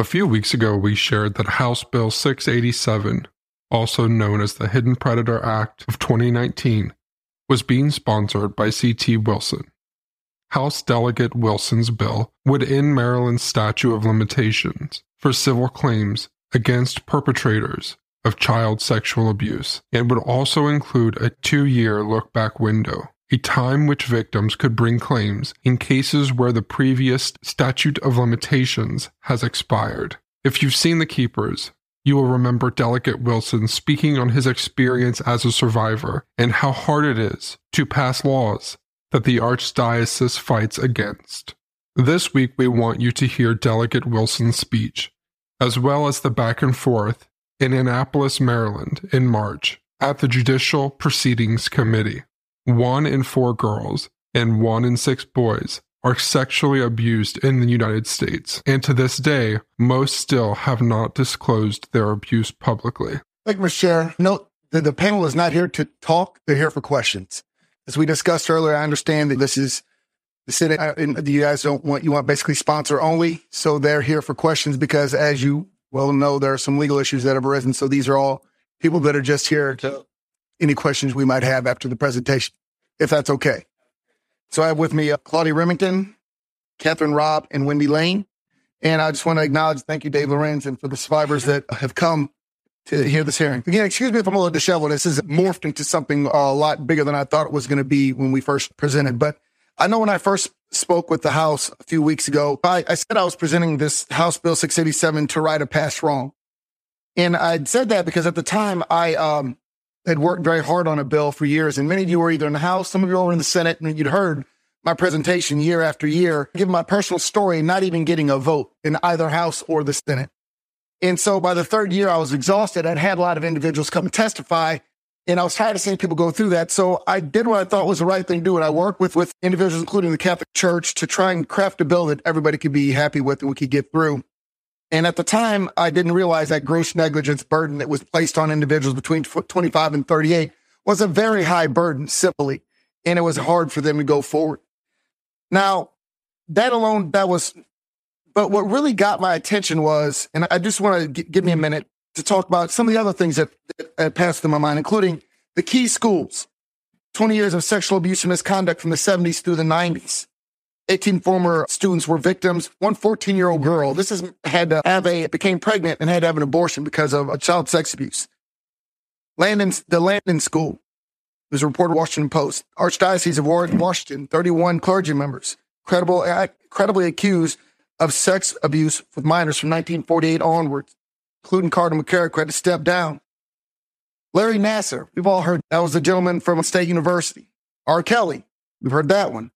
A few weeks ago, we shared that House Bill 687, also known as the Hidden Predator Act of 2019, was being sponsored by C.T. Wilson. House Delegate Wilson's bill would end Maryland's statute of limitations for civil claims against perpetrators of child sexual abuse and would also include a 2-year look-back window, a time which victims could bring claims in cases where the previous statute of limitations has expired. If you've seen The Keepers, you will remember Delegate Wilson speaking on his experience as a survivor and how hard it is to pass laws that the Archdiocese fights against. This week we want you to hear Delegate Wilson's speech, as well as the back and forth in Annapolis, Maryland in March at the Judicial Proceedings Committee. 1 in 4 girls and 1 in 6 boys are sexually abused in the United States, and to this day, most still have not disclosed their abuse publicly. Thank you, Mr. Chair. Note that the panel is not here to talk, they're here for questions. As we discussed earlier, I understand that this is the Senate, and you guys want basically sponsor only, so they're here for questions because, as you well know, there are some legal issues that have arisen, so these are all people that are just here to any questions we might have after the presentation, if that's okay. So I have with me Claudia Remington, Catherine Robb, and Wendy Lane. And I just want to acknowledge, thank you, Dave Lorenz, and for the survivors that have come to hear this hearing. Again, excuse me if I'm a little disheveled. This has morphed into something a lot bigger than I thought it was going to be when we first presented. But I know when I first spoke with the House a few weeks ago, I said I was presenting this House Bill 687 to right a past wrong. And I said that because at the time I had worked very hard on a bill for years, and many of you were either in the House, some of you were in the Senate, and you'd heard my presentation year after year, given my personal story, not even getting a vote in either House or the Senate. And so by the third year, I was exhausted. I'd had a lot of individuals come and testify, and I was tired of seeing people go through that. So I did what I thought was the right thing to do, and I worked with individuals, including the Catholic Church, to try and craft a bill that everybody could be happy with and we could get through. And at the time, I didn't realize that gross negligence burden that was placed on individuals between 25 and 38 was a very high burden, simply, and it was hard for them to go forward. Now, but what really got my attention was, and I just want to give me a minute to talk about some of the other things that passed through my mind, including the key schools, 20 years of sexual abuse and misconduct from the 70s through the 90s. 18 former students were victims. One 14-year-old girl, became pregnant and had to have an abortion because of a child sex abuse. The Landon School was reported in the Washington Post. Archdiocese of Washington, 31 clergy members, credibly accused of sex abuse with minors from 1948 onwards, including Cardinal McCarrick, who had to step down. Larry Nassar, we've all heard that was the gentleman from a state university. R. Kelly, we've heard that one.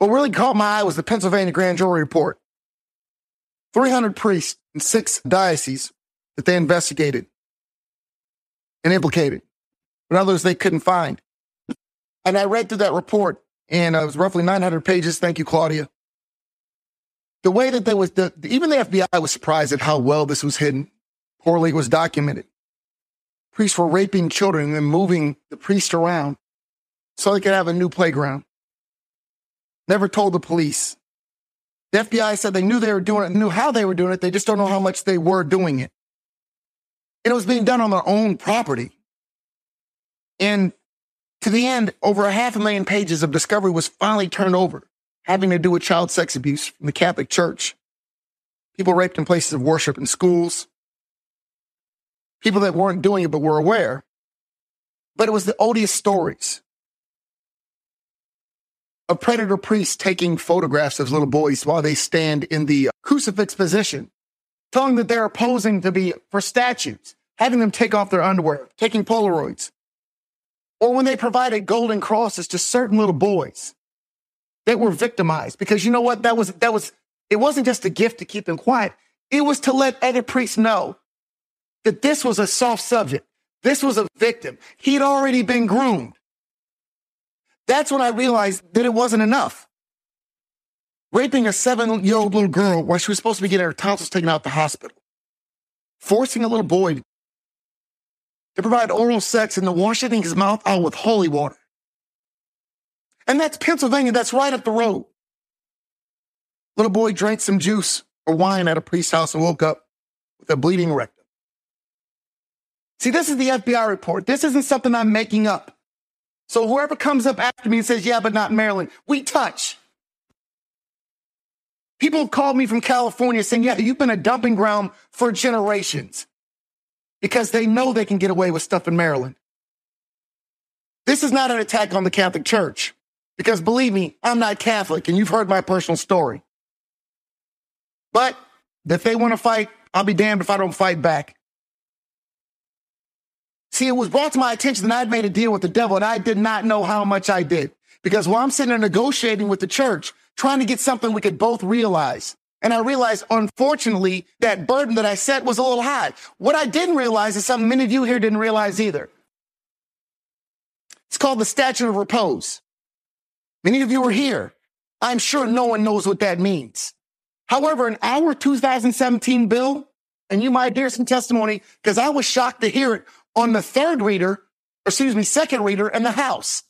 What really caught my eye was the Pennsylvania Grand Jury Report. 300 priests in 6 dioceses that they investigated and implicated, but others they couldn't find. And I read through that report, and it was roughly 900 pages. Thank you, Claudia. The way that even the FBI was surprised at how well this was hidden. Poorly it was documented. Priests were raping children and moving the priest around so they could have a new playground. Never told the police. The FBI said they knew they were doing it, knew how they were doing it. They just don't know how much they were doing it. And it was being done on their own property. And to the end, over 500,000 pages of discovery was finally turned over, having to do with child sex abuse from the Catholic Church. people raped in places of worship, in schools, people that weren't doing it but were aware. But it was the odious stories of predator priests taking photographs of little boys while they stand in the crucifix position, telling that they're posing to be for statues, having them take off their underwear, taking Polaroids. Or when they provided golden crosses to certain little boys that were victimized. Because you know what? It wasn't just a gift to keep them quiet. It was to let other priests know that this was a soft subject. This was a victim. He'd already been groomed. That's when I realized that it wasn't enough. Raping a 7-year-old little girl while she was supposed to be getting her tonsils taken out at the hospital. Forcing a little boy to provide oral sex and to washing his mouth out with holy water. And that's Pennsylvania. That's right up the road. Little boy drank some juice or wine at a priest's house and woke up with a bleeding rectum. See, this is the FBI report. This isn't something I'm making up. So whoever comes up after me and says, yeah, but not Maryland, we touch. People called me from California saying, yeah, you've been a dumping ground for generations because they know they can get away with stuff in Maryland. This is not an attack on the Catholic Church because, believe me, I'm not Catholic and you've heard my personal story. But if they want to fight, I'll be damned if I don't fight back. See, it was brought to my attention that I'd made a deal with the devil, and I did not know how much I did. Because while I'm sitting there negotiating with the church, trying to get something we could both realize, and I realized, unfortunately, that burden that I set was a little high. What I didn't realize is something many of you here didn't realize either. It's called the Statute of Repose. Many of you were here. I'm sure no one knows what that means. However, in our 2017 bill, and you might hear some testimony, because I was shocked to hear it, on the second reader in the House.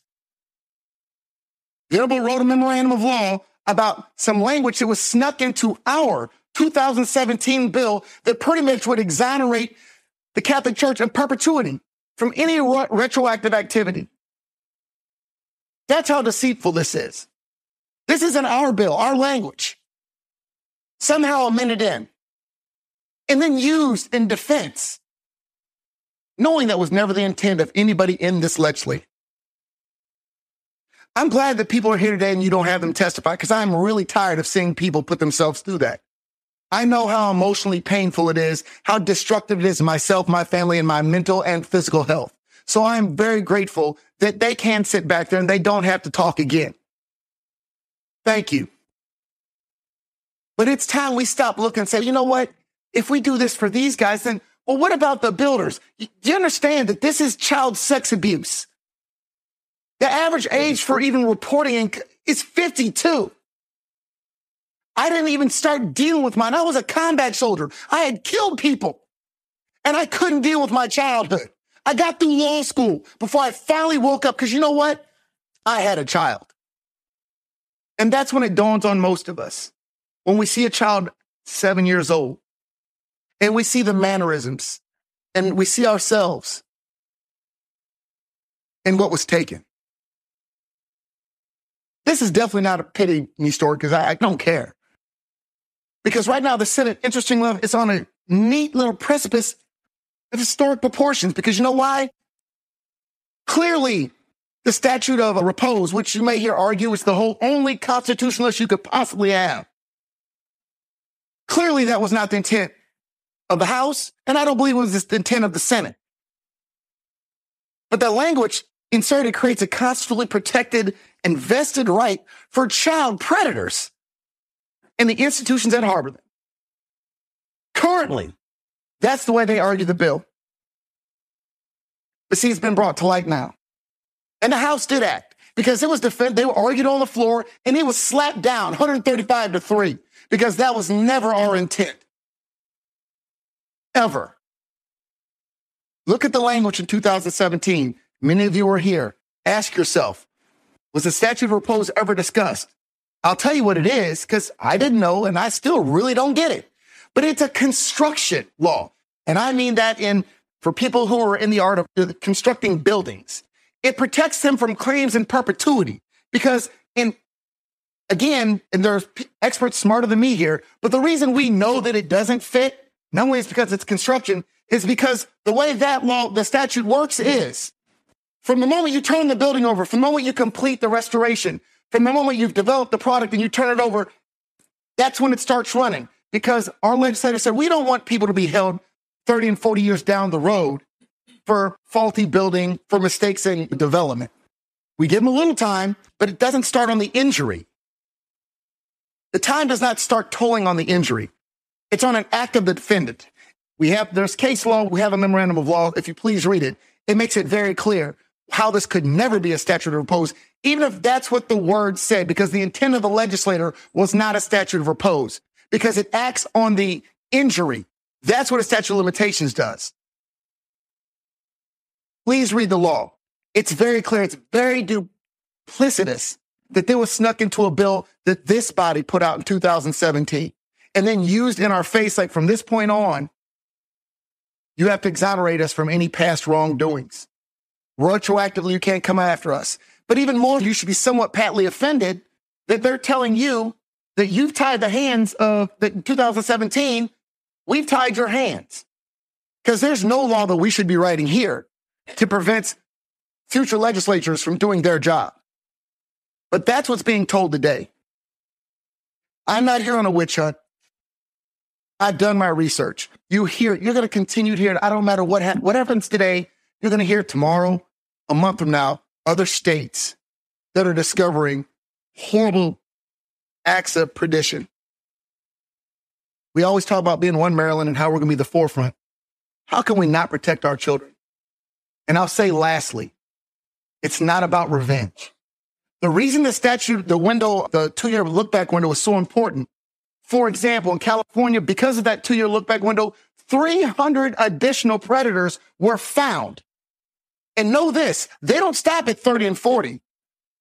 The Honorable wrote a memorandum of law about some language that was snuck into our 2017 bill that pretty much would exonerate the Catholic Church in perpetuity from any retroactive activity. That's how deceitful this is. This isn't our bill, our language. Somehow amended in and then used in defense. Knowing that was never the intent of anybody in this legislature. I'm glad that people are here today and you don't have them testify because I'm really tired of seeing people put themselves through that. I know how emotionally painful it is, how destructive it is to myself, my family, and my mental and physical health. So I'm very grateful that they can sit back there and they don't have to talk again. Thank you. But it's time we stop looking and say, you know what? If we do this for these guys, then well, what about the builders? Do you understand that this is child sex abuse? The average age for even reporting is 52. I didn't even start dealing with mine. I was a combat soldier. I had killed people, and I couldn't deal with my childhood. I got through law school before I finally woke up because you know what? I had a child. And that's when it dawns on most of us. When we see a child 7 years old, and we see the mannerisms, and we see ourselves and what was taken. This is definitely not a pity me story because I don't care. Because right now the Senate, interesting enough, is on a neat little precipice of historic proportions. Because you know why? Clearly, the Statute of Repose, which you may hear argue is the only constitutional issue you could possibly have. Clearly, that was not the intent of the House, and I don't believe it was the intent of the Senate. But that language inserted creates a constitutionally protected and vested right for child predators and the institutions that harbor them. Currently, that's the way they argue the bill. But see, it's been brought to light now. And the House did act because it was they were argued on the floor and it was slapped down 135-3 because that was never our intent. Ever. Look at the language in 2017. Many of you were here. Ask yourself, was the statute of repose ever discussed? I'll tell you what it is because I didn't know and I still really don't get it. But it's a construction law. And I mean that for people who are in the art of constructing buildings. It protects them from claims in perpetuity because in again, and there's experts smarter than me here, but the reason we know that it doesn't fit, not only is because it's construction, is because the way that law, the statute works is from the moment you turn the building over, from the moment you complete the restoration, from the moment you've developed the product and you turn it over, that's when it starts running. Because our legislator said, we don't want people to be held 30 and 40 years down the road for faulty building, for mistakes in development. We give them a little time, but it doesn't start on the injury. The time does not start tolling on the injury. It's on an act of the defendant. There's case law. We have a memorandum of law. If you please read it, it makes it very clear how this could never be a statute of repose, even if that's what the word said, because the intent of the legislator was not a statute of repose, because it acts on the injury. That's what a statute of limitations does. Please read the law. It's very clear. It's very duplicitous that they were snuck into a bill that this body put out in 2017 and then used in our face, like from this point on, you have to exonerate us from any past wrongdoings. Retroactively, you can't come after us. But even more, you should be somewhat patently offended that they're telling you that you've tied the hands of the 2017. We've tied your hands because there's no law that we should be writing here to prevent future legislatures from doing their job. But that's what's being told today. I'm not here on a witch hunt. I've done my research. You hear it. You're going to continue to hear it. I don't matter what happens today. You're going to hear tomorrow, a month from now, other states that are discovering horrible acts of perdition. We always talk about being one Maryland and how we're going to be the forefront. How can we not protect our children? And I'll say lastly, it's not about revenge. The reason the statute, the window, the 2-year look-back window was so important. For example, in California, because of that 2-year look-back window, 300 additional predators were found. And know this, they don't stop at 30 and 40.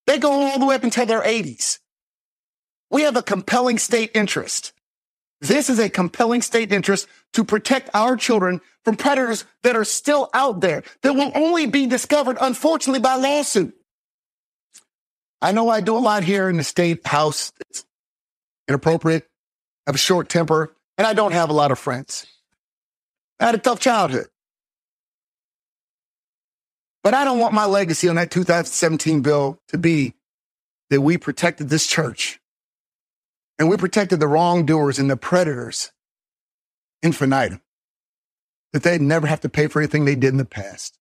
They go all the way up until their 80s. We have a compelling state interest. This is a compelling state interest to protect our children from predators that are still out there, that will only be discovered, unfortunately, by lawsuit. I know I do a lot here in the state house. It's inappropriate. I have a short temper, and I don't have a lot of friends. I had a tough childhood. But I don't want my legacy on that 2017 bill to be that we protected this church and we protected the wrongdoers and the predators infinitum, that they'd never have to pay for anything they did in the past.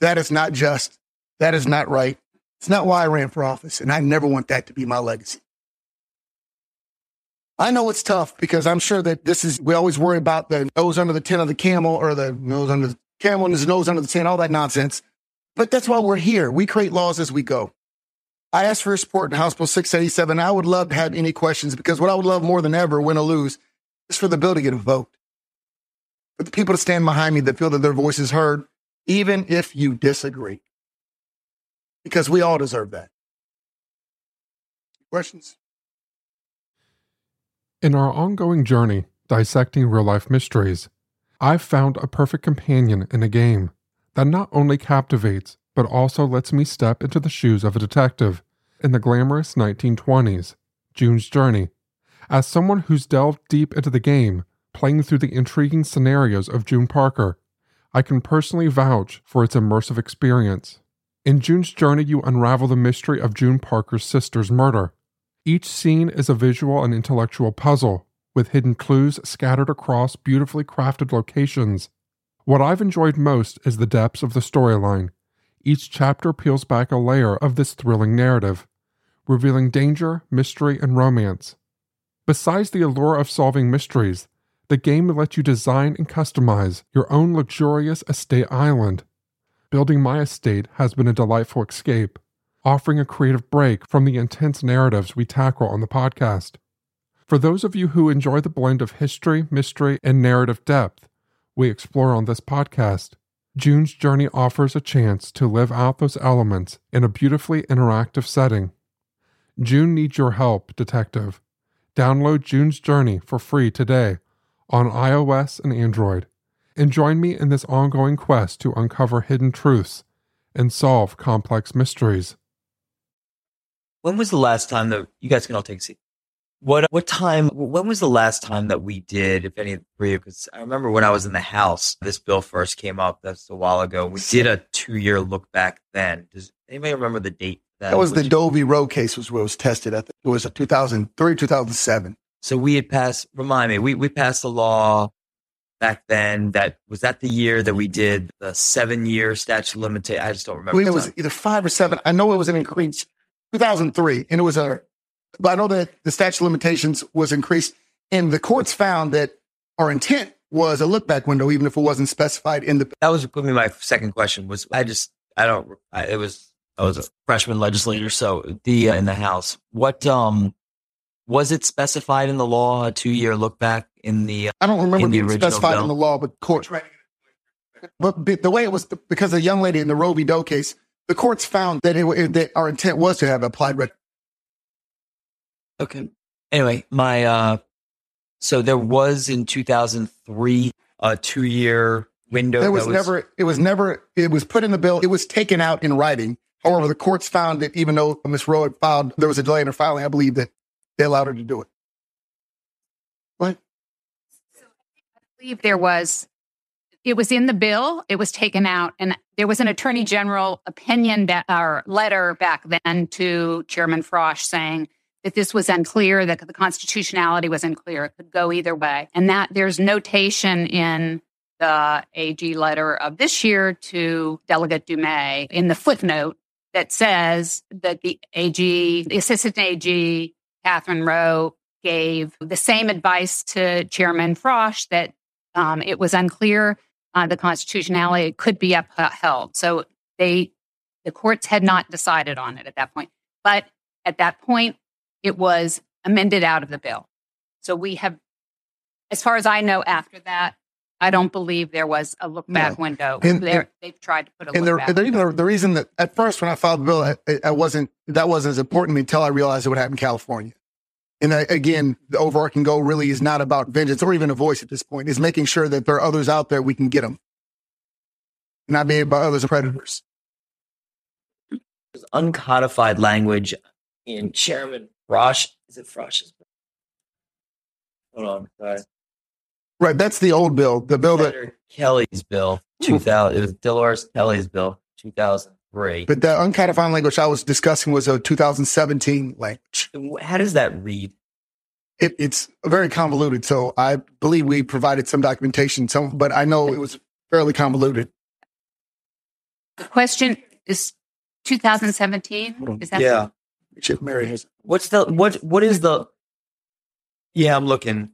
That is not just. That is not right. It's not why I ran for office, and I never want that to be my legacy. I know it's tough because I'm sure that we always worry about the nose under the tent of the camel, or the nose under the camel and his nose under the tent, all that nonsense. But that's why we're here. We create laws as we go. I asked for your support in House Bill 687. I would love to have any questions, because what I would love more than ever, win or lose, is for the bill to get a vote. For the people to stand behind me that feel that their voice is heard, even if you disagree. Because we all deserve that. Questions? In our ongoing journey dissecting real-life mysteries, I've found a perfect companion in a game that not only captivates, but also lets me step into the shoes of a detective in the glamorous 1920s, June's Journey, as someone who's delved deep into the game, playing through the intriguing scenarios of June Parker. I can personally vouch for its immersive experience. In June's Journey, you unravel the mystery of June Parker's sister's murder. Each scene is a visual and intellectual puzzle, with hidden clues scattered across beautifully crafted locations. What I've enjoyed most is the depths of the storyline. Each chapter peels back a layer of this thrilling narrative, revealing danger, mystery, and romance. Besides the allure of solving mysteries, the game lets you design and customize your own luxurious estate island. Building my estate has been a delightful escape, offering a creative break from the intense narratives we tackle on the podcast. For those of you who enjoy the blend of history, mystery, and narrative depth we explore on this podcast, June's Journey offers a chance to live out those elements in a beautifully interactive setting. June needs your help, detective. Download June's Journey for free today on iOS and Android. And join me in this ongoing quest to uncover hidden truths and solve complex mysteries. When was the last time that you guys can all take a seat? When was the last time that we did, if any of the three, because I remember when I was in the House, this bill first came up. That's a while ago. We did a 2-year look back then. Does anybody remember the date? That was the Doe v. Roe case was where it was tested. I think it was 2003, 2007. So we had passed, remind me, we passed a law back then that was that the year that we did the 7-year statute limitation. I just don't remember. It was either 5 or 7. I know it was an increase 2003 and it was but I know that the statute of limitations was increased, and the courts found that our intent was a look-back window, even if it wasn't specified in the... That was going to be my second question. I was a freshman legislator, so in the House. What was it specified in the law? A 2-year look-back in the I don't remember being specified bill? In the law, but courts. Right. But the way it was, because the young lady in the Roe v. Doe case, the courts found that our intent was to have applied retroactively. Okay. Anyway, so there was in 2003 a 2-year window. It was put in the bill. It was taken out in writing. However, the courts found that even though Ms. Roe had filed, there was a delay in her filing, I believe that they allowed her to do it. What? I believe it was in the bill. It was taken out. And there was an attorney general opinion or letter back then to Chairman Frosch saying, that this was unclear, that the constitutionality was unclear. It could go either way. And that there's notation in the AG letter of this year to Delegate Dumais in the footnote that says that the Assistant AG, Catherine Rowe, gave the same advice to Chairman Frosch that it was unclear, the constitutionality could be upheld. So the courts had not decided on it at that point. But at that point, it was amended out of the bill. So we have, as far as I know, after that, I don't believe there was a look-back window. They've tried to put a look-back window. The reason that at first when I filed the bill, that wasn't as important until I realized what happened in California. And again, the overarching goal really is not about vengeance or even a voice at this point. It's making sure that there are others out there, we can get them. Not made by others and predators. There's uncodified language in Chairman Frosch, is it Frosch's bill? Hold on, sorry. Right, that's the old bill. The bill Senator Kelly's bill, 2000. It was Delores Kelly's bill, 2003. But the uncodified language I was discussing was a 2017 language. How does that read? It's very convoluted. So I believe we provided some documentation, but I know it was fairly convoluted. The question is 2017. Is that yeah? Mary, what's the what is the? Yeah, I'm looking.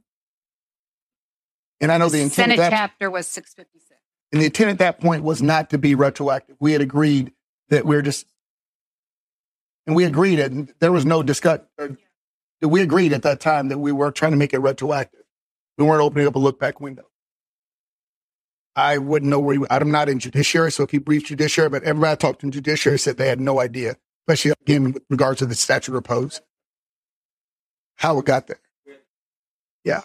And I know the intent Senate that, chapter was 656, and the intent at that point was not to be retroactive. We had agreed that we agreed at that time that we were trying to make it retroactive. We weren't opening up a look back window. I wouldn't know where. I'm not in judiciary, so if he briefed judiciary, but everybody I talked to in judiciary said they had no idea. Especially again with regards to the statute of repose, how it got there. Yeah.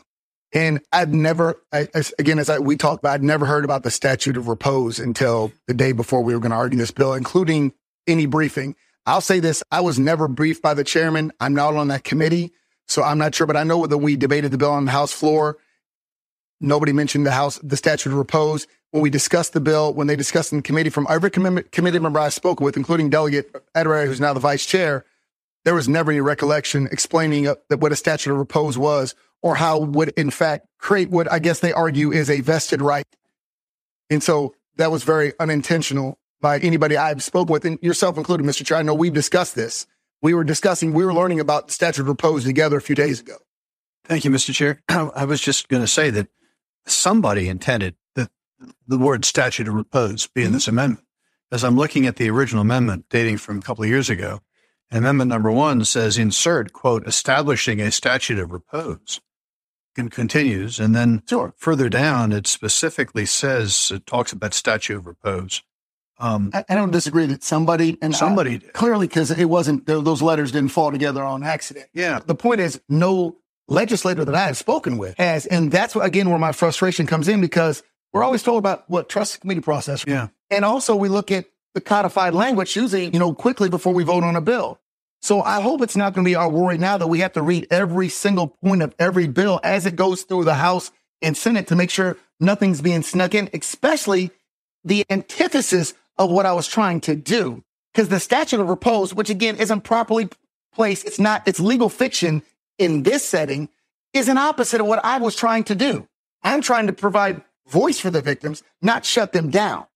And I've never, we talked about, I'd never heard about the statute of repose until the day before we were going to argue this bill, including any briefing. I'll say this, I was never briefed by the chairman. I'm not on that committee, so I'm not sure, but I know that we debated the bill on the House floor. Nobody mentioned the statute of repose. When we discussed the bill, when they discussed in the committee, from every committee member I spoke with, including Delegate Adairi, who's now the vice chair, there was never any recollection explaining what a statute of repose was or how it would, in fact, create what I guess they argue is a vested right. And so that was very unintentional by anybody I've spoken with, and yourself included, Mr. Chair. I know we've discussed this. We were learning about the statute of repose together a few days ago. Thank you, Mr. Chair. I was just going to say that somebody intended that the word statute of repose be in this amendment. As I'm looking at the original amendment dating from a couple of years ago, amendment number 1 says insert, quote, establishing a statute of repose, and continues. And then further down, it specifically says, it talks about statute of repose. I don't disagree that somebody clearly, because it wasn't, those letters didn't fall together on accident. Yeah. The point is no legislator that I have spoken with has, and that's where my frustration comes in, because we're always told about trust the committee process. Yeah. And also we look at the codified language usually, quickly before we vote on a bill. So I hope it's not going to be our worry now that we have to read every single point of every bill as it goes through the House and Senate to make sure nothing's being snuck in, especially the antithesis of what I was trying to do. Because the statute of repose, which again isn't properly placed, it's legal fiction in this setting, is an opposite of what I was trying to do. I'm trying to provide voice for the victims, not shut them down.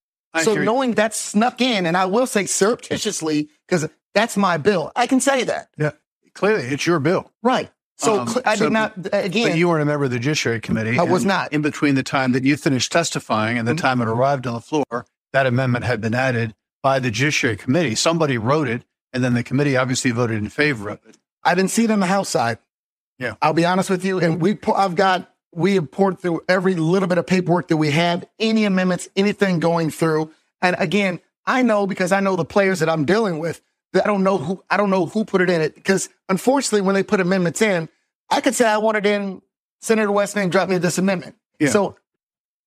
So knowing that's snuck in, and I will say surreptitiously, because that's my bill. I can say that. Yeah, clearly, it's your bill. Right. So But you weren't a member of the Judiciary Committee. I was not. In between the time that you finished testifying and the time it arrived on the floor, that amendment had been added by the Judiciary Committee. Somebody wrote it, and then the committee obviously voted in favor of it. I didn't see it on the House side. Yeah. I'll be honest with you. And we have poured through every little bit of paperwork that we have, any amendments, anything going through. And again, I know because I know the players that I'm dealing with. I don't know who put it in it, because unfortunately, when they put amendments in, I could say I want it in. Senator Westman dropped me this amendment. Yeah. So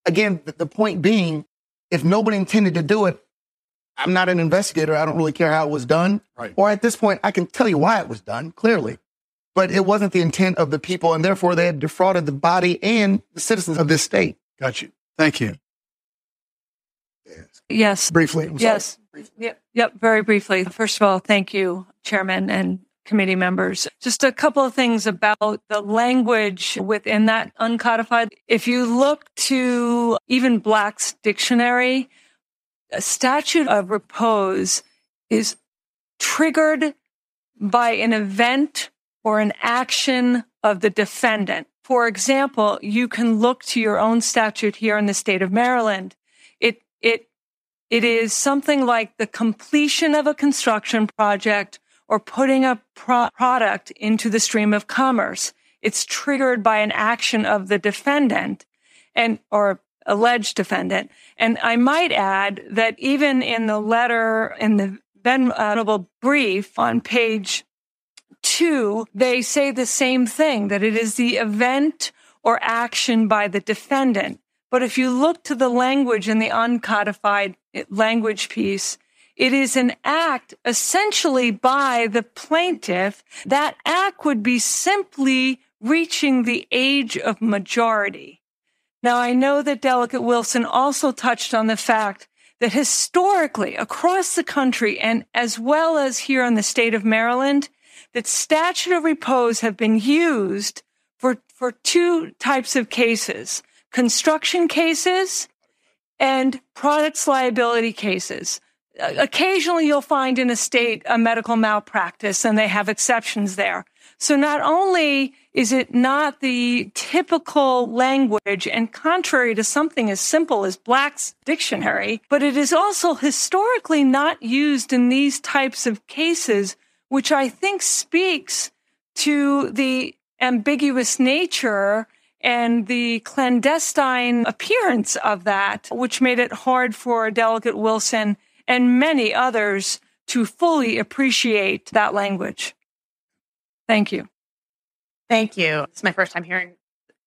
again, the point being, if nobody intended to do it, I'm not an investigator. I don't really care how it was done. Right. Or at this point, I can tell you why it was done, clearly. But it wasn't the intent of the people, and therefore they had defrauded the body and the citizens of this state. Got you. Thank you. Yes. Briefly. Yes. Yep. Very briefly. First of all, thank you, Chairman and committee members. Just a couple of things about the language within that uncodified. If you look to even Black's dictionary, a statute of repose is triggered by an event or an action of the defendant. For example, you can look to your own statute here in the state of Maryland. It is something like the completion of a construction project or putting a product into the stream of commerce. It's triggered by an action of the defendant or alleged defendant. And I might add that even in the letter, in the venerable brief on page 2, they say the same thing, that it is the event or action by the defendant. But if you look to the language in the uncodified language piece, it is an act essentially by the plaintiff. That act would be simply reaching the age of majority. Now, I know that Delegate Wilson also touched on the fact that historically across the country and as well as here in the state of Maryland, that statute of repose have been used for two types of cases, construction cases and products liability cases. Occasionally you'll find in a state a medical malpractice, and they have exceptions there. So not only is it not the typical language and contrary to something as simple as Black's dictionary, but it is also historically not used in these types of cases, which I think speaks to the ambiguous nature and the clandestine appearance of that, which made it hard for Delegate Wilson and many others to fully appreciate that language. Thank you. Thank you. It's my first time hearing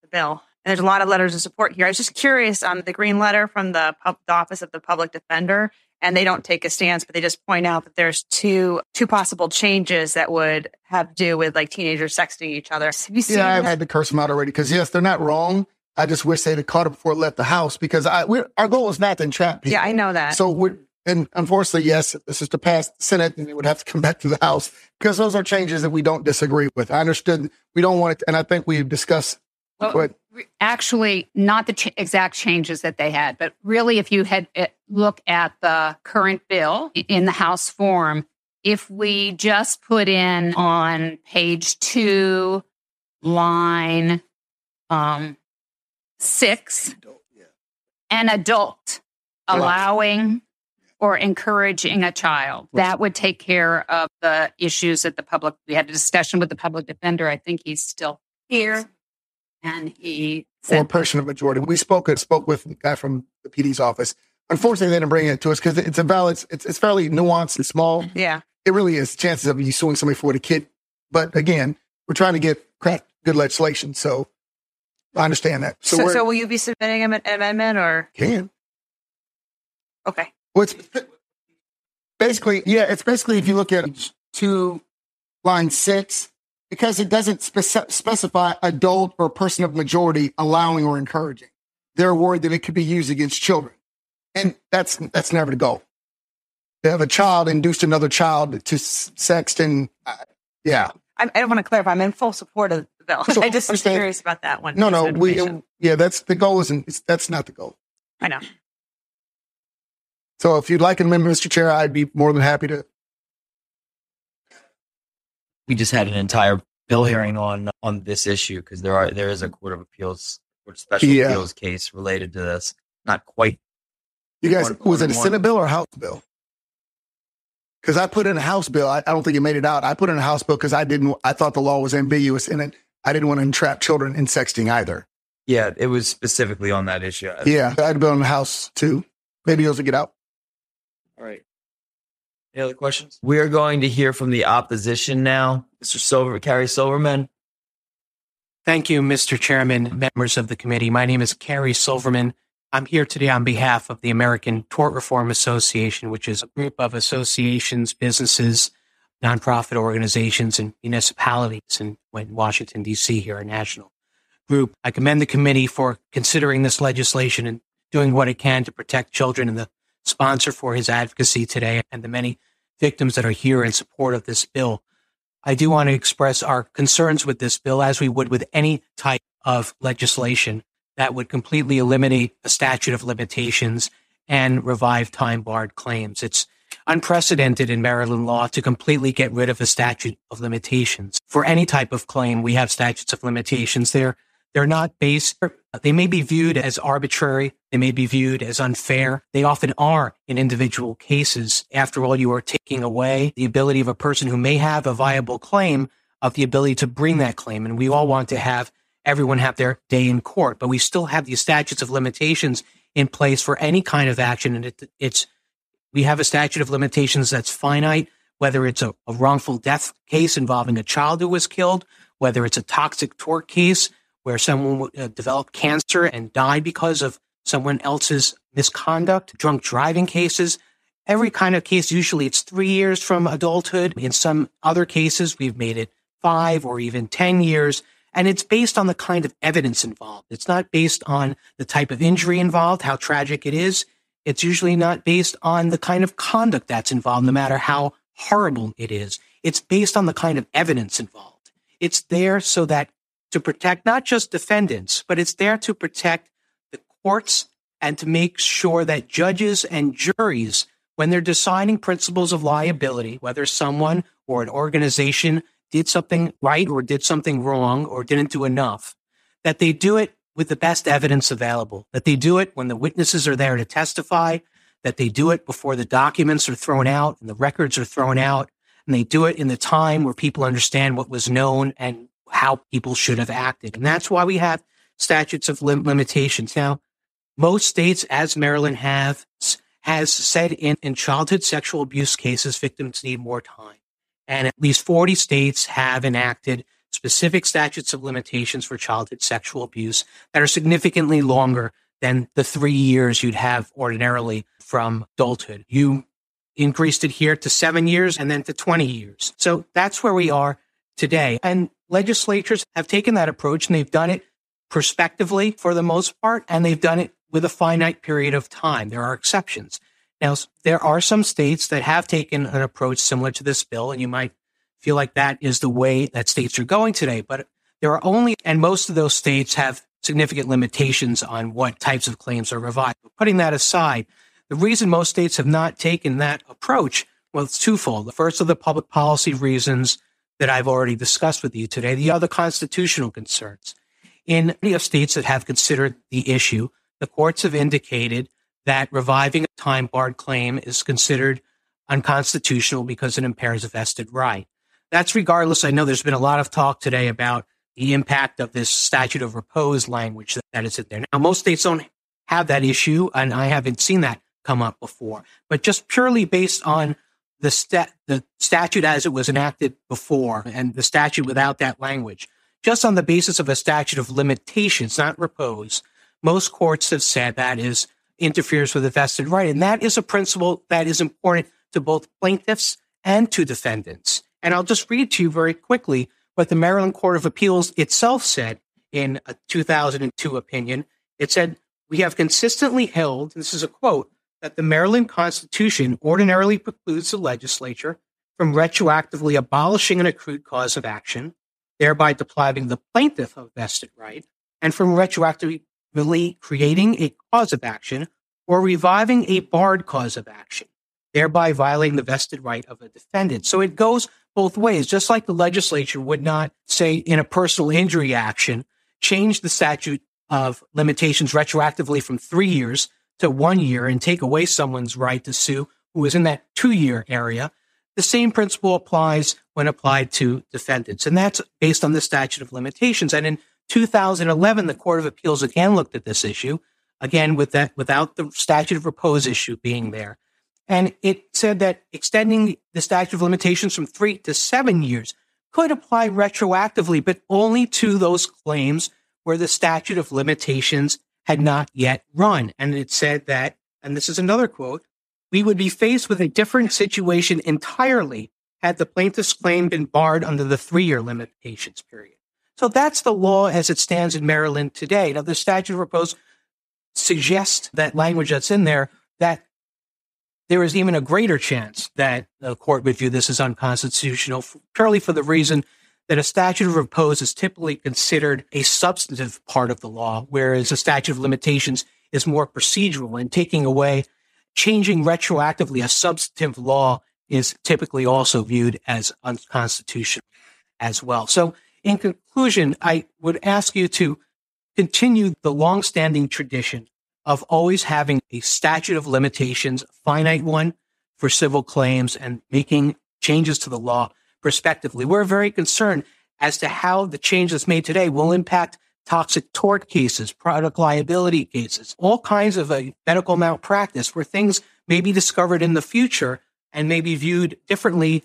the bill. And there's a lot of letters of support here. I was just curious on the green letter from the Office of the Public Defender. And they don't take a stance, but they just point out that there's two possible changes that would have to do with like teenagers sexting each other. Have you seen I've had to curse them out already because, yes, they're not wrong. I just wish they'd have caught it before it left the House, because our goal is not to entrap people. Yeah, I know that. So and unfortunately, yes, this is to pass the Senate and it would have to come back to the House because those are changes that we don't disagree with. I understood we don't want it. And I think we've discussed what. Actually, not the exact changes that they had, but really, if you had look at the current bill in the House form, if we just put in on page 2, line 6, an adult allowing or encouraging a child, that would take care of the issues that we had a discussion with the public defender. I think he's still here. And he said, or person of majority. We spoke with the guy from the PD's office. Unfortunately, they didn't bring it to us because it's a valid. It's fairly nuanced and small. Yeah, it really is. Chances of you suing somebody for the kid, but again, we're trying to get good legislation. So I understand that. So will you be submitting an amendment or can? Okay. Well, it's basically if you look at 2 line 6, because it doesn't specify adult or person of majority allowing or encouraging. They're worried that it could be used against children. And that's never the goal. To have a child induced another child to sext and, yeah. I don't want to clarify. I'm in full support of the bill. So, I just was curious about that one. No. That's the goal. That's not the goal. I know. So if you'd like an amendment, Mr. Chair, I'd be more than happy to. We just had an entire bill hearing on this issue because there is a court of appeals or special appeals case related to this. Not quite. You guys, was it a Senate bill or a House bill? Because I put in a House bill. I don't think it made it out. I put in a House bill because I thought the law was ambiguous in it. I didn't want to entrap children in sexting either. Yeah, it was specifically on that issue. Yeah, I'd bill in the House too. Maybe those will get out. All right. Any other questions? We are going to hear from the opposition now. Carrie Silverman. Thank you, Mr. Chairman, members of the committee. My name is Carrie Silverman. I'm here today on behalf of the American Tort Reform Association, which is a group of associations, businesses, nonprofit organizations, and municipalities in Washington, D.C. here, a national group. I commend the committee for considering this legislation and doing what it can to protect children, and the sponsor for his advocacy today and the many victims that are here in support of this bill. I do want to express our concerns with this bill, as we would with any type of legislation that would completely eliminate a statute of limitations and revive time-barred claims. It's unprecedented in Maryland law to completely get rid of a statute of limitations. For any type of claim, we have statutes of limitations. They're not based. They may be viewed as arbitrary. They may be viewed as unfair. They often are in individual cases. After all, you are taking away the ability of a person who may have a viable claim of the ability to bring that claim. And we all want to have everyone have their day in court, but we still have these statutes of limitations in place for any kind of action. And we have a statute of limitations that's finite, whether it's a wrongful death case involving a child who was killed, whether it's a toxic tort case where someone developed cancer and died because of someone else's misconduct, drunk driving cases. Every kind of case, usually it's 3 years from adulthood. In some other cases, we've made it 5 or even 10 years. And it's based on the kind of evidence involved. It's not based on the type of injury involved, how tragic it is. It's usually not based on the kind of conduct that's involved, no matter how horrible it is. It's based on the kind of evidence involved. It's there so that to protect not just defendants, but it's there to protect the courts and to make sure that judges and juries, when they're deciding principles of liability, whether someone or an organization did something right or did something wrong or didn't do enough, that they do it with the best evidence available, that they do it when the witnesses are there to testify, that they do it before the documents are thrown out and the records are thrown out, and they do it in the time where people understand what was known and how people should have acted. And that's why we have statutes of limitations. Now, most states, as Maryland has said in childhood sexual abuse cases, victims need more time. And at least 40 states have enacted specific statutes of limitations for childhood sexual abuse that are significantly longer than the 3 years you'd have ordinarily from adulthood. You increased it here to 7 years and then to 20 years. So that's where we are today. And legislatures have taken that approach, and they've done it prospectively for the most part, and they've done it with a finite period of time. There are exceptions. Now, there are some states that have taken an approach similar to this bill, and you might feel like that is the way that states are going today. But there are and most of those states have significant limitations on what types of claims are revived. But putting that aside, the reason most states have not taken that approach, well, it's twofold. The first of the public policy reasons that I've already discussed with you today, the other constitutional concerns. In many of states that have considered the issue, the courts have indicated that reviving a time-barred claim is considered unconstitutional because it impairs a vested right. That's regardless. I know there's been a lot of talk today about the impact of this statute of repose language that is in there. Now, most states don't have that issue, and I haven't seen that come up before. But just purely based on the statute as it was enacted before and the statute without that language, just on the basis of a statute of limitations, not repose, most courts have said that is interferes with a vested right. And that is a principle that is important to both plaintiffs and to defendants. And I'll just read to you very quickly what the Maryland Court of Appeals itself said in a 2002 opinion. It said, "We have consistently held," and this is a quote, "that the Maryland Constitution ordinarily precludes the legislature from retroactively abolishing an accrued cause of action, thereby depriving the plaintiff of vested right, and from retroactively creating a cause of action or reviving a barred cause of action, thereby violating the vested right of a defendant." So it goes both ways. Just like the legislature would not, say, in a personal injury action, change the statute of limitations retroactively from 3 years to 1 year and take away someone's right to sue who is in that 2-year area, the same principle applies when applied to defendants. And that's based on the statute of limitations. And in 2011, the Court of Appeals again looked at this issue, again with that, without the statute of repose issue being there. And it said that extending the statute of limitations from 3 to 7 years could apply retroactively, but only to those claims where the statute of limitations had not yet run. And it said that, and this is another quote, "We would be faced with a different situation entirely had the plaintiff's claim been barred under the 3-year limitations period." So that's the law as it stands in Maryland today. Now, the statute of repose suggests, that language that's in there, that there is even a greater chance that the court would view this as unconstitutional, purely for the reason that a statute of repose is typically considered a substantive part of the law, whereas a statute of limitations is more procedural, and taking away, changing retroactively a substantive law is typically also viewed as unconstitutional as well. So in conclusion, I would ask you to continue the longstanding tradition of always having a statute of limitations, a finite one for civil claims, and making changes to the law prospectively. We're very concerned as to how the change that's made today will impact toxic tort cases, product liability cases, all kinds of medical malpractice where things may be discovered in the future and may be viewed differently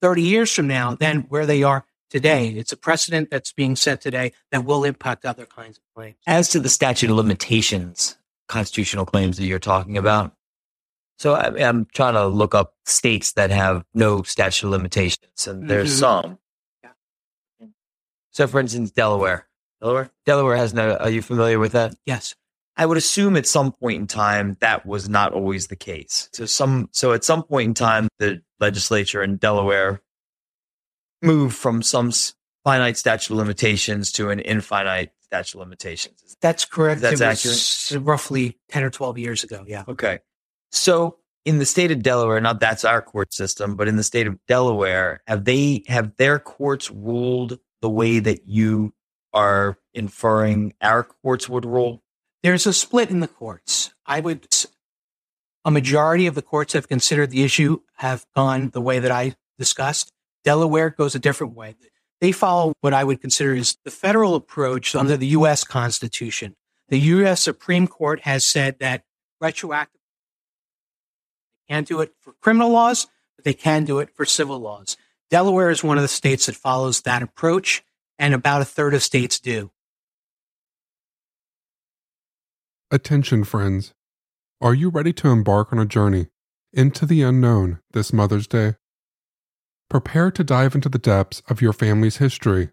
30 years from now than where they are today. It's a precedent that's being set today that will impact other kinds of claims. As to the statute of limitations, constitutional claims that you're talking about. So I'm trying to look up states that have no statute of limitations, and there's some. Yeah. So, for instance, Delaware? Delaware has no, are you familiar with that? Yes. I would assume at some point in time that was not always the case. So at some point in time, the legislature in Delaware moved from some finite statute of limitations to an infinite statute of limitations. That's correct. That's accurate. Roughly 10 or 12 years ago. Yeah. Okay. So in the state of Delaware, not that's our court system, but in the state of Delaware, have their courts ruled the way that you are inferring our courts would rule? There's a split in the courts. A majority of the courts have considered the issue, have gone the way that I discussed. Delaware goes a different way. They follow what I would consider is the federal approach under the U.S. Constitution. The U.S. Supreme Court has said that retroactive can't do it for criminal laws, but they can do it for civil laws. Delaware is one of the states that follows that approach, and about a third of states do. Attention, friends. Are you ready to embark on a journey into the unknown this Mother's Day? Prepare to dive into the depths of your family's history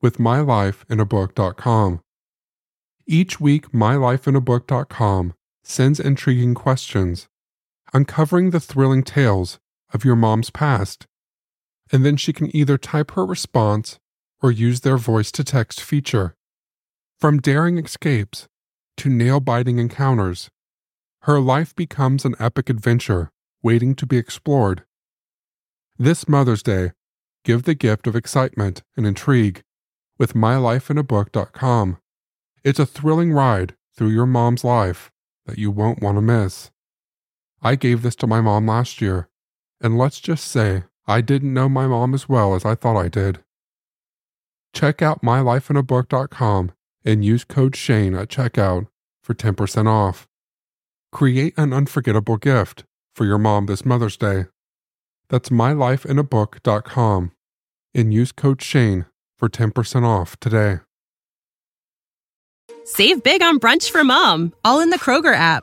with MyLifeInABook.com. Each week, MyLifeInABook.com sends intriguing questions, uncovering the thrilling tales of your mom's past, and then she can either type her response or use their voice-to-text feature. From daring escapes to nail-biting encounters, her life becomes an epic adventure waiting to be explored. This Mother's Day, give the gift of excitement and intrigue with MyLifeInABook.com. It's a thrilling ride through your mom's life that you won't want to miss. I gave this to my mom last year, and let's just say I didn't know my mom as well as I thought I did. Check out MyLifeInABook.com and use code Shane at checkout for 10% off. Create an unforgettable gift for your mom this Mother's Day. That's MyLifeInABook.com and use code Shane for 10% off today. Save big on brunch for mom, all in the Kroger app.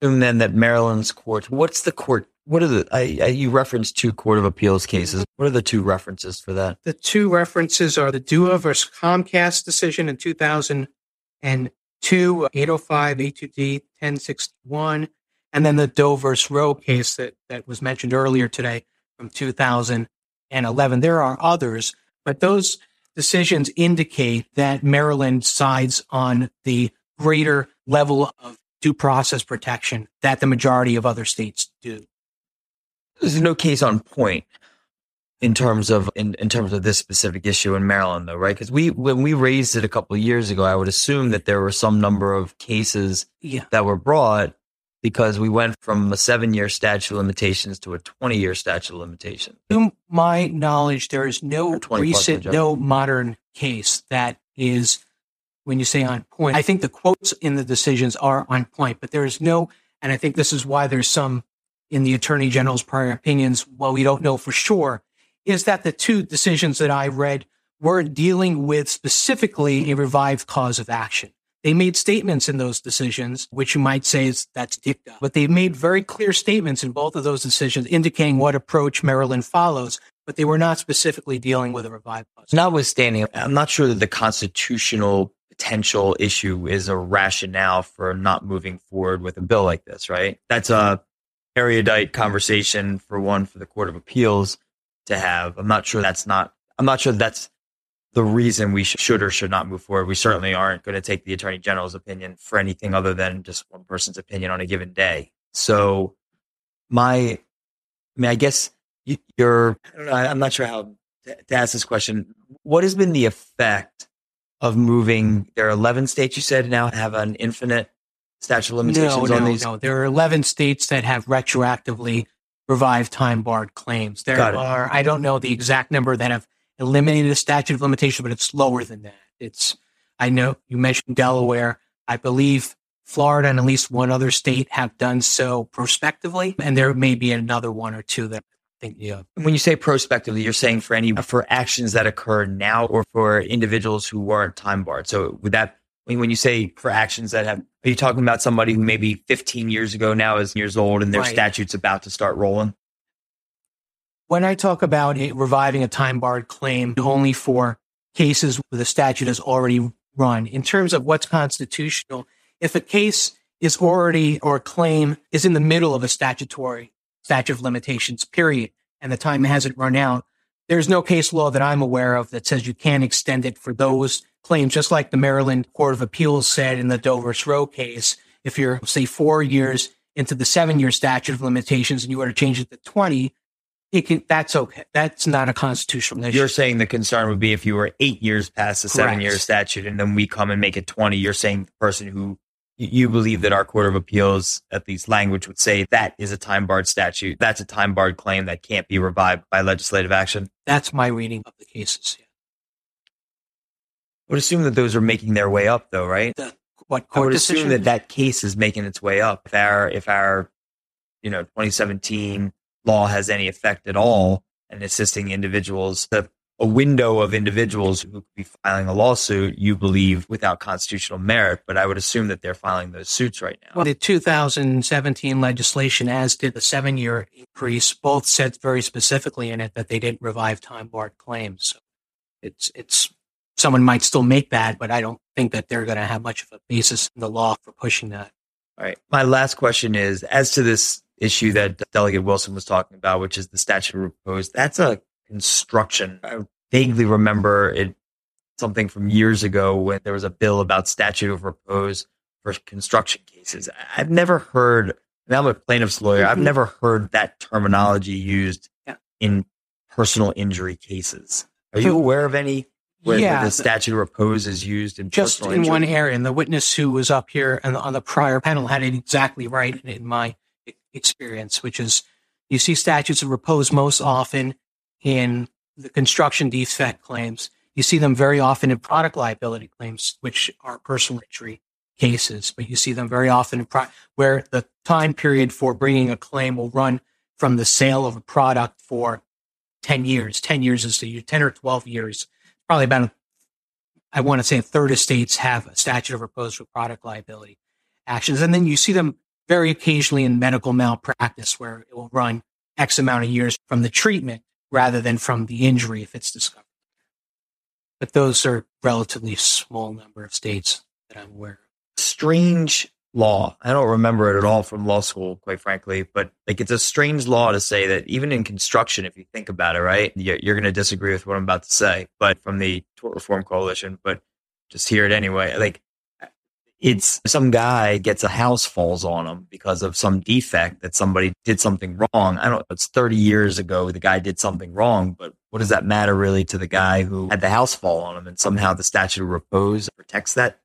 And then that Maryland's court, what's the court? What are the, you referenced two Court of Appeals cases. What are the two references for that? The two references are the Dua versus Comcast decision in 2002, 805 A2D 1061, and then the Doe versus Roe case that was mentioned earlier today from 2011. There are others, but those decisions indicate that Maryland sides on the greater level of due process protection that the majority of other states do. There's no case on point in terms of this specific issue in Maryland, though, right? Because when we raised it a couple of years ago, I would assume that there were some number of cases that were brought because we went from a 7-year statute of limitations to a 20-year statute of limitations. To my knowledge, there is no modern case that is, when you say on point, I think the quotes in the decisions are on point, but there is no, and I think this is why there's some in the Attorney General's prior opinions, while we don't know for sure, is that the two decisions that I read were dealing with specifically a revived cause of action. They made statements in those decisions, which you might say that's dicta, but they made very clear statements in both of those decisions indicating what approach Maryland follows, but they were not specifically dealing with a revived cause. Notwithstanding, I'm not sure that the constitutional potential issue is a rationale for not moving forward with a bill like this, right? That's a erudite conversation for the Court of Appeals to have. I'm not sure that's the reason we should or should not move forward. We certainly aren't going to take the Attorney General's opinion for anything other than just one person's opinion on a given day. So I'm not sure how to ask this question. What has been the effect of moving? There are 11 states, you said, now have an infinite statute of limitations on these? No, there are 11 states that have retroactively revived time-barred claims. There are, I don't know the exact number that have eliminated a statute of limitation, but it's lower than that. I know you mentioned Delaware. I believe Florida and at least one other state have done so prospectively, and there may be another one or two that When you say prospectively, you're saying for actions that occur now or for individuals who weren't time barred. So would that, when you say for actions that have, are you talking about somebody who maybe 15 years ago now is years old and their statute's about to start rolling? When I talk about reviving a time barred claim, only for cases where the statute has already run. In terms of what's constitutional, if a case is already, or a claim is in the middle of a statute of limitations, period, and the time hasn't run out, there's no case law that I'm aware of that says you can't extend it for those claims, just like the Maryland Court of Appeals said in the Doe versus Roe case. If you're, say, 4 years into the 7-year statute of limitations and you were to change it to 20, that's okay. That's not a constitutional issue. You're saying the concern would be if you were 8 years past the 7-year statute and then we come and make it 20, you're saying the person who... You believe that our Court of Appeals, at least language, would say that is a time-barred statute. That's a time-barred claim that can't be revived by legislative action. That's my reading of the cases. Yeah. I would assume that those are making their way up, though, right? Assume that case is making its way up. If our 2017 law has any effect at all in assisting individuals, a window of individuals who could be filing a lawsuit, you believe, without constitutional merit, but I would assume that they're filing those suits right now. Well, the 2017 legislation, as did the 7-year increase, both said very specifically in it that they didn't revive time-barred claims. So it's someone might still make that, but I don't think that they're going to have much of a basis in the law for pushing that. All right. My last question is, as to this issue that Delegate Wilson was talking about, which is the statute of repose, that's a construction. I vaguely remember something from years ago when there was a bill about statute of repose for construction cases. I've never heard, and I'm a plaintiff's lawyer, I've never heard that terminology used in personal injury cases. Are you aware of any where the statute of repose is used in just personal injury? One area, and the witness who was up here on the prior panel had it exactly right in my experience, which is you see statutes of repose most often in the construction defect claims. You see them very often in product liability claims, which are personal injury cases, but you see them very often in where the time period for bringing a claim will run from the sale of a product for 10 years. 10 years is to you, 10 or 12 years. Probably about, I want to say a third of states have a statute of repose for product liability actions. And then you see them very occasionally in medical malpractice, where it will run X amount of years from the treatment rather than from the injury if it's discovered. But those are relatively small number of states that I'm aware of. Strange law. I don't remember it at all from law school, quite frankly, but like it's a strange law to say that even in construction, if you think about it, right, you're going to disagree with what I'm about to say, but from the Tort Reform Coalition, but just hear it anyway. Like it's some guy gets a house falls on him because of some defect that somebody did something wrong. I don't know. It's 30 years ago. The guy did something wrong, but what does that matter really to the guy who had the house fall on him? And somehow the statute of repose protects that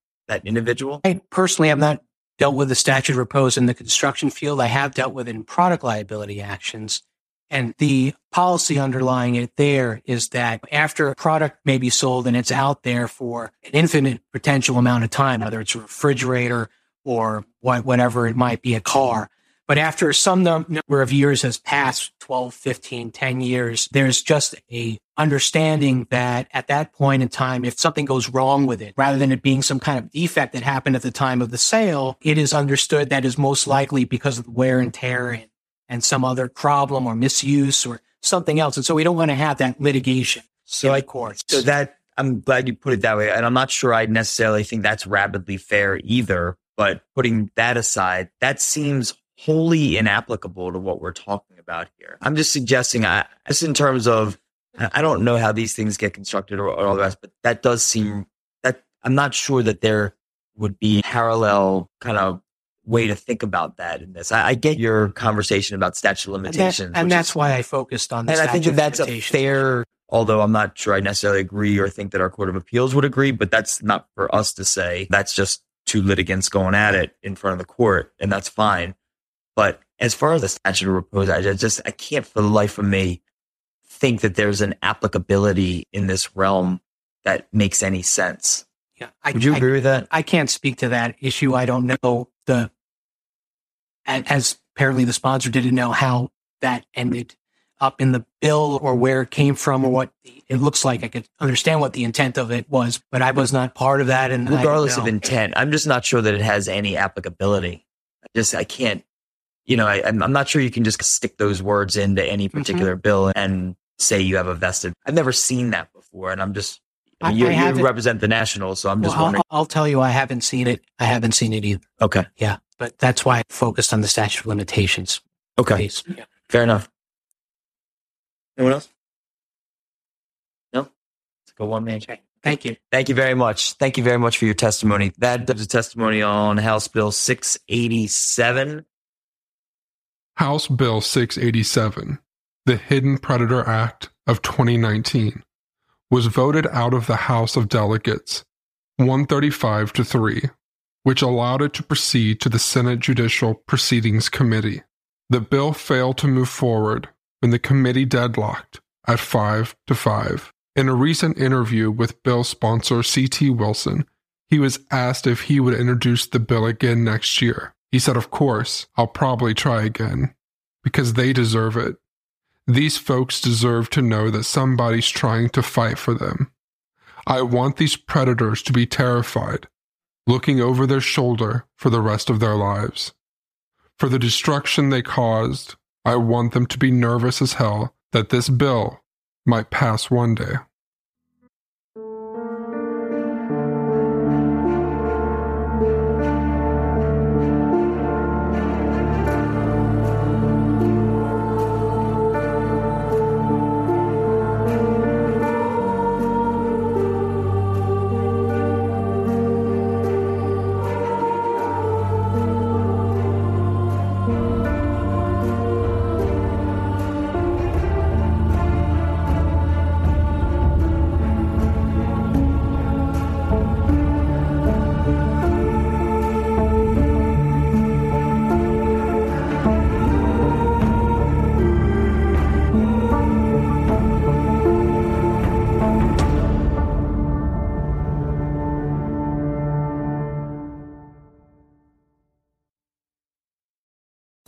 individual. I personally have not dealt with the statute of repose in the construction field. I have dealt with it in product liability actions. And the policy underlying it there is that after a product may be sold and it's out there for an infinite potential amount of time, whether it's a refrigerator or whatever it might be, a car. But after some number of years has passed, 12, 15, 10 years, there's just a understanding that at that point in time, if something goes wrong with it, rather than it being some kind of defect that happened at the time of the sale, it is understood that is most likely because of the wear and tear and some other problem or misuse or something else. And so we don't want to have that litigation in courts. So that, I'm glad you put it that way. And I'm not sure I necessarily think that's rapidly fair either. But putting that aside, that seems wholly inapplicable to what we're talking about here. I'm just suggesting, just in terms of, I don't know how these things get constructed or all the rest, but that does seem that I'm not sure that there would be a parallel kind of way to think about that in this. I get your conversation about statute of limitations. And that's why I focused on that. And I think that's a fair, although I'm not sure I necessarily agree or think that our Court of Appeals would agree, but that's not for us to say. That's just two litigants going at it in front of the court, and that's fine. But as far as the statute of repose, I can't for the life of me think that there's an applicability in this realm that makes any sense. Yeah, would you agree with that? I can't speak to that issue. I don't know as apparently the sponsor didn't know how that ended up in the bill or where it came from or what it looks like. I could understand what the intent of it was, but I was not part of that. And regardless of intent, I'm just not sure that it has any applicability. I can't. You know, I'm not sure you can just stick those words into any particular bill and say you have a vested. I've never seen that before. And I'm just, you represent the national. So I'm just wondering. I'll tell you, I haven't seen it. I haven't seen it either. Okay. Yeah. But that's why I focused on the statute of limitations. Okay. Yeah. Fair enough. Anyone else? No? Let's go one man. Okay. Thank you. Thank you very much. Thank you very much for your testimony. That does a testimony on House Bill 687. House Bill 687, The Hidden Predator Act of 2019, was voted out of the House of Delegates 135-3, which allowed it to proceed to the Senate Judicial Proceedings Committee. The bill failed to move forward when the committee deadlocked at 5-5. In a recent interview with bill sponsor C.T. Wilson, he was asked if he would introduce the bill again next year. He said, "Of course, I'll probably try again, because they deserve it. These folks deserve to know that somebody's trying to fight for them. I want these predators to be terrified, looking over their shoulder for the rest of their lives. For the destruction they caused, I want them to be nervous as hell that this bill might pass one day."